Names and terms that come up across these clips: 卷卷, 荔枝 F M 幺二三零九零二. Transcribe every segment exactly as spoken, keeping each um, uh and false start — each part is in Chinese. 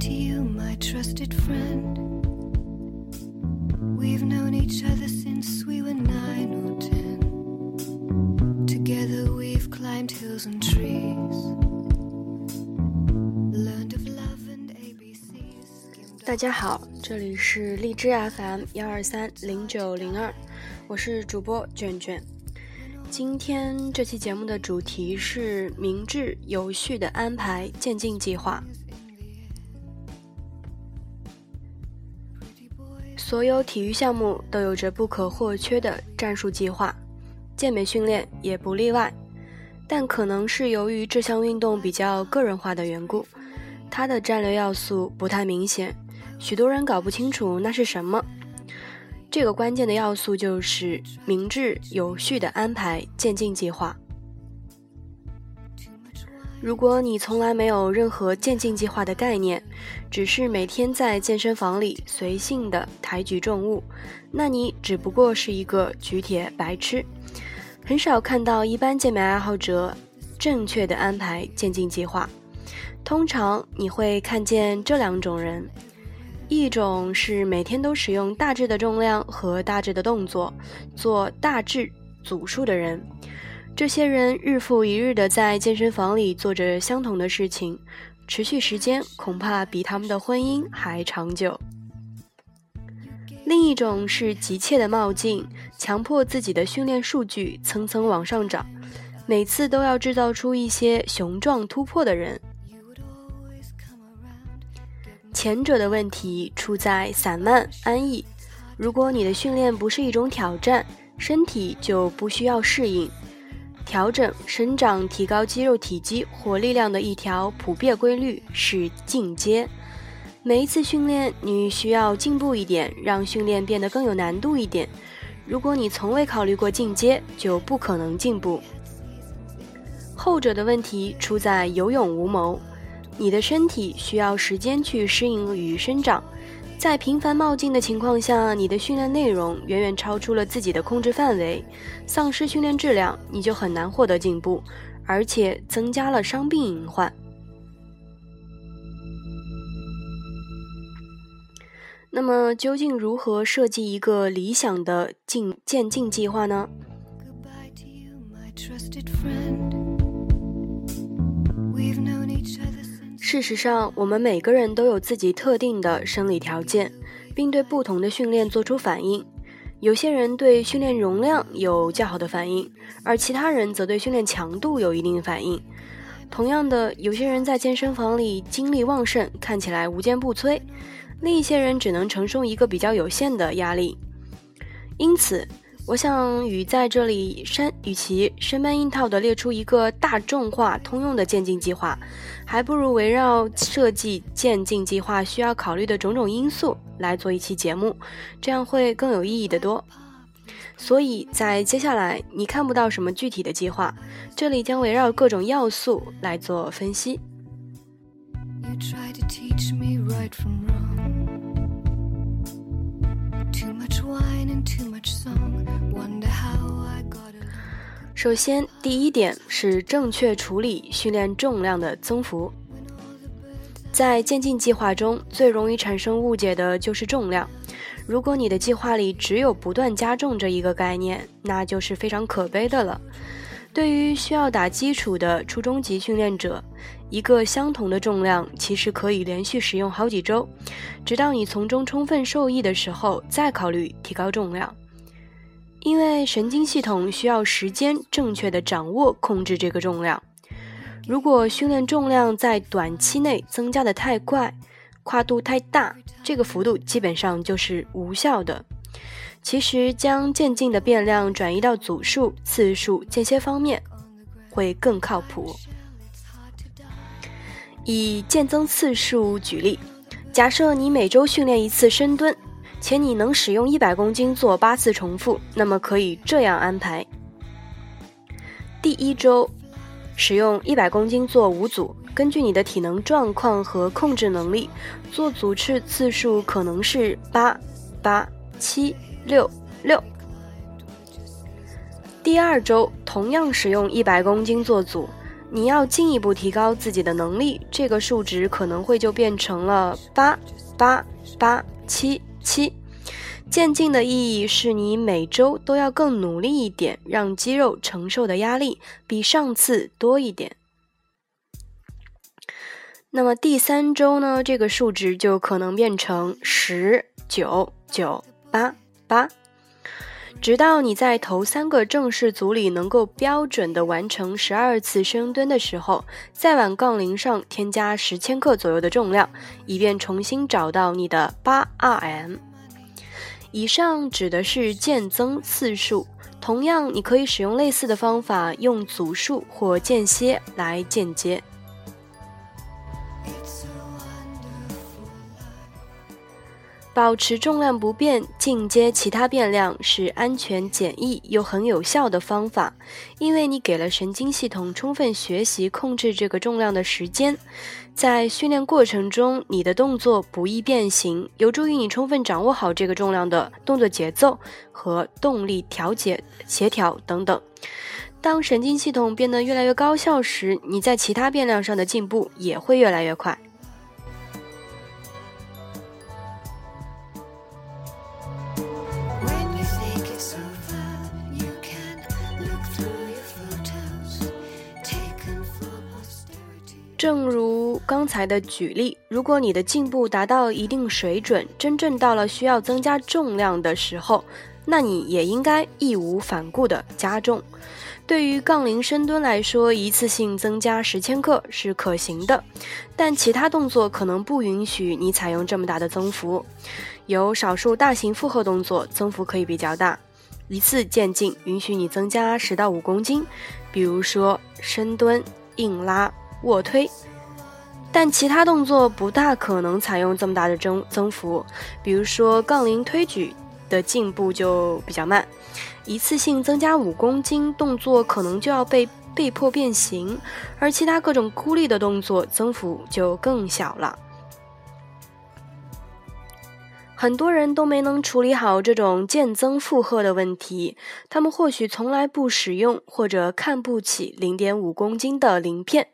to you, my trusted friend. We've known each other since we were nine or ten. Together we've climbed hills and trees, learned of love and A B Cs. 大家好，这里是荔枝 F M 幺二三零九零二，我是主播卷卷。今天这期节目的主题是明智有序的安排渐进计划。所有体育项目都有着不可或缺的战术计划，健美训练也不例外，但可能是由于这项运动比较个人化的缘故，它的战略要素不太明显，许多人搞不清楚那是什么。这个关键的要素就是明智有序的安排渐进计划。如果你从来没有任何渐进计划的概念，只是每天在健身房里随性的抬举重物，那你只不过是一个举铁白痴。很少看到一般健美爱好者正确的安排渐进计划。通常你会看见这两种人，一种是每天都使用大致的重量和大致的动作做大致组数的人，这些人日复一日的在健身房里做着相同的事情，持续时间恐怕比他们的婚姻还长久。另一种是急切的冒进，强迫自己的训练数据蹭蹭往上涨，每次都要制造出一些雄壮突破的人。前者的问题出在散漫安逸，如果你的训练不是一种挑战，身体就不需要适应。调整、生长、提高肌肉体积或力量的一条普遍规律是进阶。每一次训练你需要进步一点，让训练变得更有难度一点。如果你从未考虑过进阶，就不可能进步。后者的问题出在有勇无谋。你的身体需要时间去适应与生长，在频繁冒进的情况下，你的训练内容远远超出了自己的控制范围，丧失训练质量，你就很难获得进步，而且增加了伤病隐患。那么，究竟如何设计一个理想的渐进计划呢？事实上，我们每个人都有自己特定的生理条件，并对不同的训练做出反应。有些人对训练容量有较好的反应，而其他人则对训练强度有一定的反应。同样的，有些人在健身房里精力旺盛，看起来无坚不摧，另一些人只能承受一个比较有限的压力。因此，我想与在这里深与其生搬硬套地列出一个大众化通用的渐进计划，还不如围绕设计渐进计划需要考虑的种种因素来做一期节目，这样会更有意义得多。所以在接下来你看不到什么具体的计划，这里将围绕各种要素来做分析。 You try to teach me right from wrong. Too much wine and too much song.首先，第一点是正确处理训练重量的增幅。在渐进计划中，最容易产生误解的就是重量。如果你的计划里只有不断加重这一个概念，那就是非常可悲的了。对于需要打基础的初中级训练者，一个相同的重量其实可以连续使用好几周，直到你从中充分受益的时候，再考虑提高重量。因为神经系统需要时间正确地掌握控制这个重量，如果训练重量在短期内增加得太快，跨度太大，这个幅度基本上就是无效的。其实将渐进的变量转移到组数、次数、间歇方面会更靠谱。以渐增次数举例，假设你每周训练一次深蹲，且你能使用一百公斤做八次重复，那么可以这样安排。第一周使用一百公斤做五组，根据你的体能状况和控制能力，做组次次数可能是八、八、七、六、六。第二周同样使用一百公斤做组，你要进一步提高自己的能力，这个数值可能会就变成了八八八七七。渐进的意义是你每周都要更努力一点，让肌肉承受的压力比上次多一点。那么第三周呢，这个数值就可能变成十九九八八。直到你在头三个正式组里能够标准的完成十二次深蹲的时候，再往杠铃上添加十千克左右的重量，以便重新找到你的八 R M。以上指的是渐增次数，同样你可以使用类似的方法用组数或间歇来间接。保持重量不变，进阶其他变量是安全、简易又很有效的方法，因为你给了神经系统充分学习控制这个重量的时间。在训练过程中，你的动作不易变形，有助于你充分掌握好这个重量的动作节奏和动力调节、协调等等。当神经系统变得越来越高效时，你在其他变量上的进步也会越来越快。正如刚才的举例，如果你的进步达到一定水准，真正到了需要增加重量的时候，那你也应该义无反顾地加重。对于杠铃深蹲来说，一次性增加十千克是可行的，但其他动作可能不允许你采用这么大的增幅。有少数大型复合动作，增幅可以比较大。一次渐进允许你增加十到五公斤，比如说深蹲、硬拉、卧推，但其他动作不大可能采用这么大的增增幅，比如说杠铃推举的进步就比较慢，一次性增加五公斤，动作可能就要被被迫变形，而其他各种孤立的动作增幅就更小了。很多人都没能处理好这种渐增负荷的问题，他们或许从来不使用或者看不起 零点五 公斤的鳞片。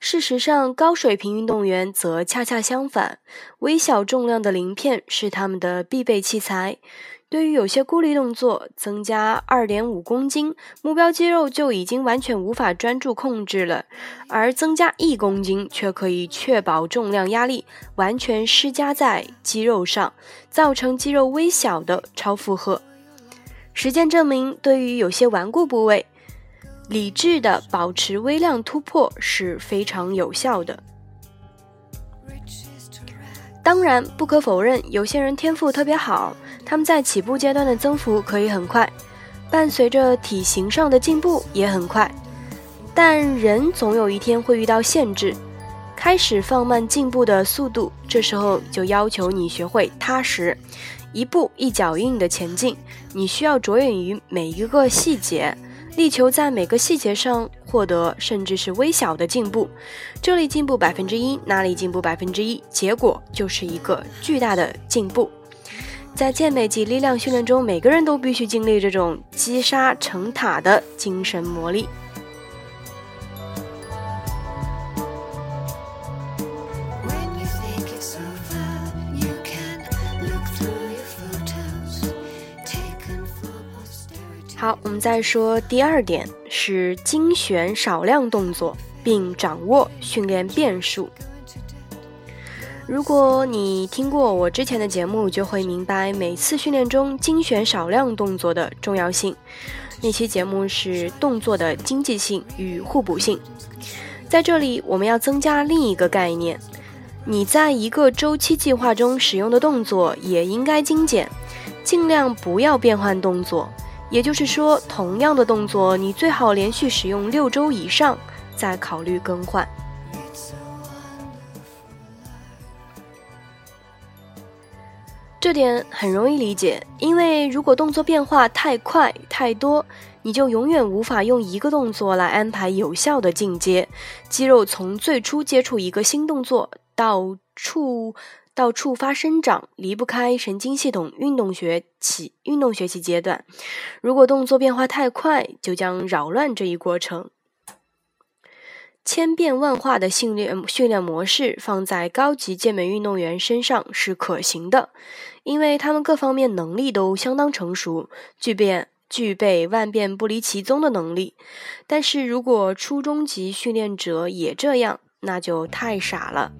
事实上，高水平运动员则恰恰相反，微小重量的鳞片是他们的必备器材。对于有些孤立动作，增加 二点五 公斤，目标肌肉就已经完全无法专注控制了，而增加一公斤却可以确保重量压力完全施加在肌肉上，造成肌肉微小的超负荷。实践证明，对于有些顽固部位，理智的保持微量突破是非常有效的。当然，不可否认，有些人天赋特别好，他们在起步阶段的增幅可以很快，伴随着体型上的进步也很快。但人总有一天会遇到限制，开始放慢进步的速度，这时候就要求你学会踏实，一步一脚印的前进。你需要着眼于每一个细节，力求在每个细节上获得甚至是微小的进步，这里进步 百分之一， 那里进步 百分之一， 结果就是一个巨大的进步。在健美及力量训练中，每个人都必须经历这种积沙成塔的精神磨砺。好，我们再说第二点，是精选少量动作并掌握训练变数。如果你听过我之前的节目，就会明白每次训练中精选少量动作的重要性。那期节目是动作的经济性与互补性。在这里我们要增加另一个概念，你在一个周期计划中使用的动作也应该精简，尽量不要变换动作。也就是说，同样的动作你最好连续使用六周以上，再考虑更换。这点很容易理解，因为如果动作变化太快太多，你就永远无法用一个动作来安排有效的进阶。肌肉从最初接触一个新动作到触到触发生长，离不开神经系统运动学期运动学习阶段。如果动作变化太快，就将扰乱这一过程。千变万化的训练训练模式放在高级健美运动员身上是可行的，因为他们各方面能力都相当成熟，具备具备万变不离其宗的能力。但是如果初中级训练者也这样，那就太傻了。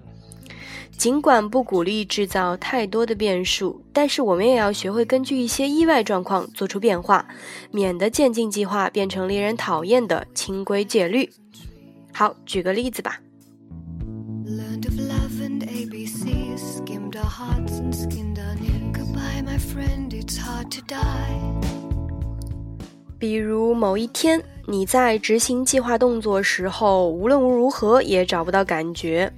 尽管不鼓励制造太多的变数，但是我们也要学会根据一些意外状况做出变化，免得渐进计划变成令人讨厌的清规戒律。好，举个例子吧。比如某一天，你在执行计划动作时候，无论如何也找不到感觉，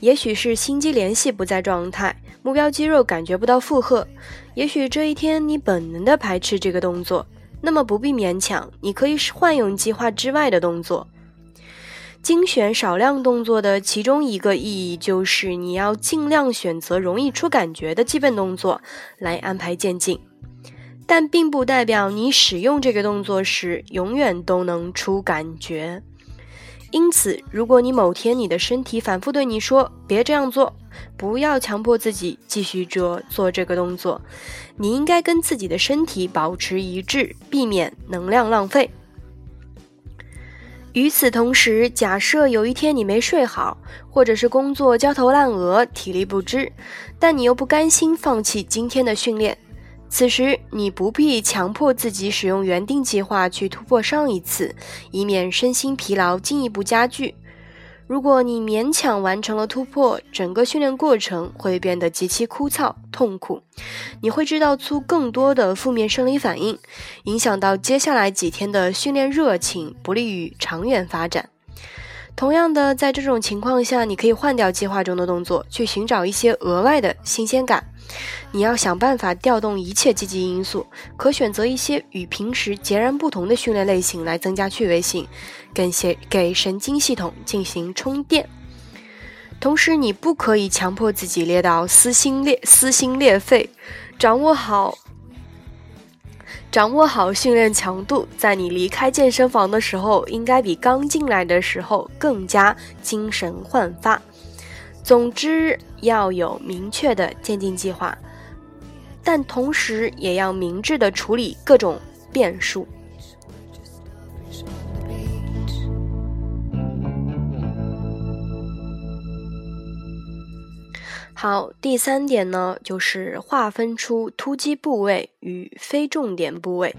也许是心肌联系不在状态，目标肌肉感觉不到负荷，也许这一天你本能地排斥这个动作，那么不必勉强，你可以换用计划之外的动作。精选少量动作的其中一个意义就是你要尽量选择容易出感觉的基本动作来安排渐进，但并不代表你使用这个动作时永远都能出感觉。因此，如果你某天你的身体反复对你说别这样做，不要强迫自己继续着做这个动作，你应该跟自己的身体保持一致，避免能量浪费。与此同时，假设有一天你没睡好，或者是工作焦头烂额，体力不支，但你又不甘心放弃今天的训练，此时你不必强迫自己使用原定计划去突破上一次，以免身心疲劳进一步加剧。如果你勉强完成了突破，整个训练过程会变得极其枯燥痛苦，你会制造出更多的负面生理反应，影响到接下来几天的训练热情，不利于长远发展。同样的，在这种情况下，你可以换掉计划中的动作，去寻找一些额外的新鲜感。你要想办法调动一切积极因素，可选择一些与平时截然不同的训练类型来增加趣味性，给给神经系统进行充电。同时，你不可以强迫自己练到撕心裂撕心裂肺，掌握好掌握好训练强度，在你离开健身房的时候，应该比刚进来的时候更加精神焕发。总之，要有明确的渐进计划，但同时也要明智地处理各种变数。好，第三点呢，就是划分出突击部位与非重点部位。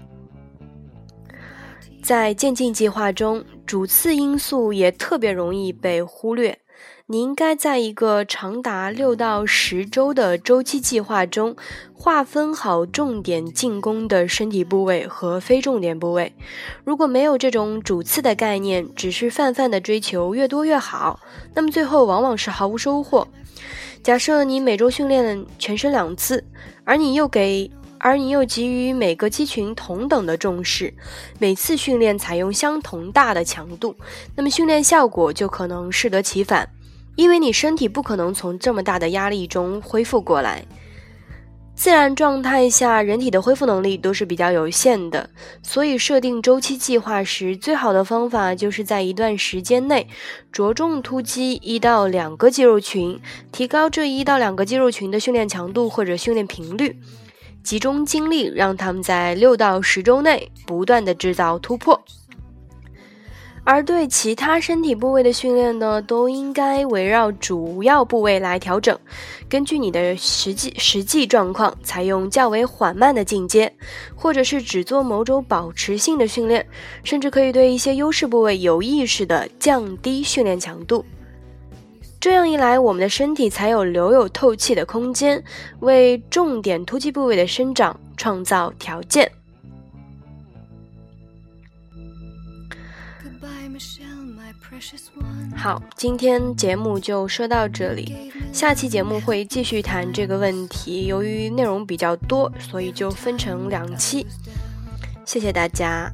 在渐进计划中，主次因素也特别容易被忽略。你应该在一个长达六到十周的周期计划中，划分好重点进攻的身体部位和非重点部位。如果没有这种主次的概念，只是泛泛的追求越多越好，那么最后往往是毫无收获。假设你每周训练全身两次，而你又给而你又给予每个肌群同等的重视，每次训练采用相同大的强度，那么训练效果就可能适得其反。因为你身体不可能从这么大的压力中恢复过来，自然状态下人体的恢复能力都是比较有限的，所以设定周期计划时，最好的方法就是在一段时间内着重突击一到两个肌肉群，提高这一到两个肌肉群的训练强度或者训练频率，集中精力让他们在六到十周内不断地制造突破。而对其他身体部位的训练呢，都应该围绕主要部位来调整，根据你的实际实际状况，采用较为缓慢的进阶，或者是只做某种保持性的训练，甚至可以对一些优势部位有意识地降低训练强度。这样一来，我们的身体才有留有透气的空间，为重点突击部位的生长创造条件。好，今天节目就说到这里，下期节目会继续谈这个问题，由于内容比较多，所以就分成两期。谢谢大家。